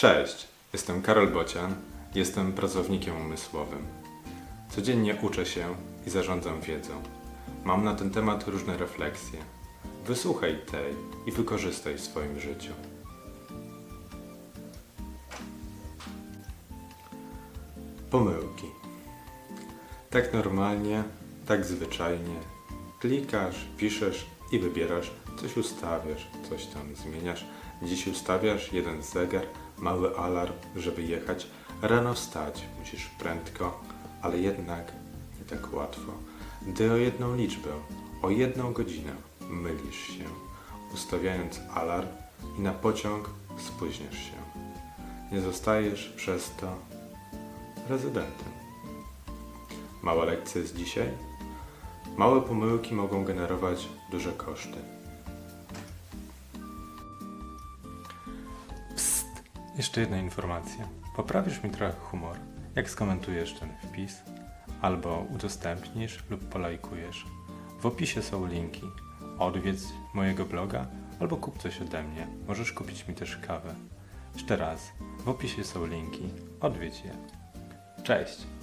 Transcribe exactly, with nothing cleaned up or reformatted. Cześć, jestem Karol Bocian, jestem pracownikiem umysłowym. Codziennie uczę się i zarządzam wiedzą. Mam na ten temat różne refleksje. Wysłuchaj tej i wykorzystaj w swoim życiu. Pomyłki. Tak normalnie, tak zwyczajnie. Klikasz, piszesz i wybierasz, coś ustawiasz, coś tam zmieniasz. Dziś ustawiasz jeden zegar, mały alarm, żeby jechać. Rano wstać musisz prędko, ale jednak nie tak łatwo. Gdy o jedną liczbę, o jedną godzinę mylisz się, ustawiając alarm i na pociąg spóźniasz się. Nie zostajesz przez to rezydentem. Mała lekcja z dzisiaj. Małe pomyłki mogą generować duże koszty. Psst! Jeszcze jedna informacja. Poprawisz mi trochę humor, jak skomentujesz ten wpis, albo udostępnisz lub polajkujesz. W opisie są linki. Odwiedź mojego bloga, albo kup coś ode mnie. Możesz kupić mi też kawę. Jeszcze raz, w opisie są linki. Odwiedź je. Cześć!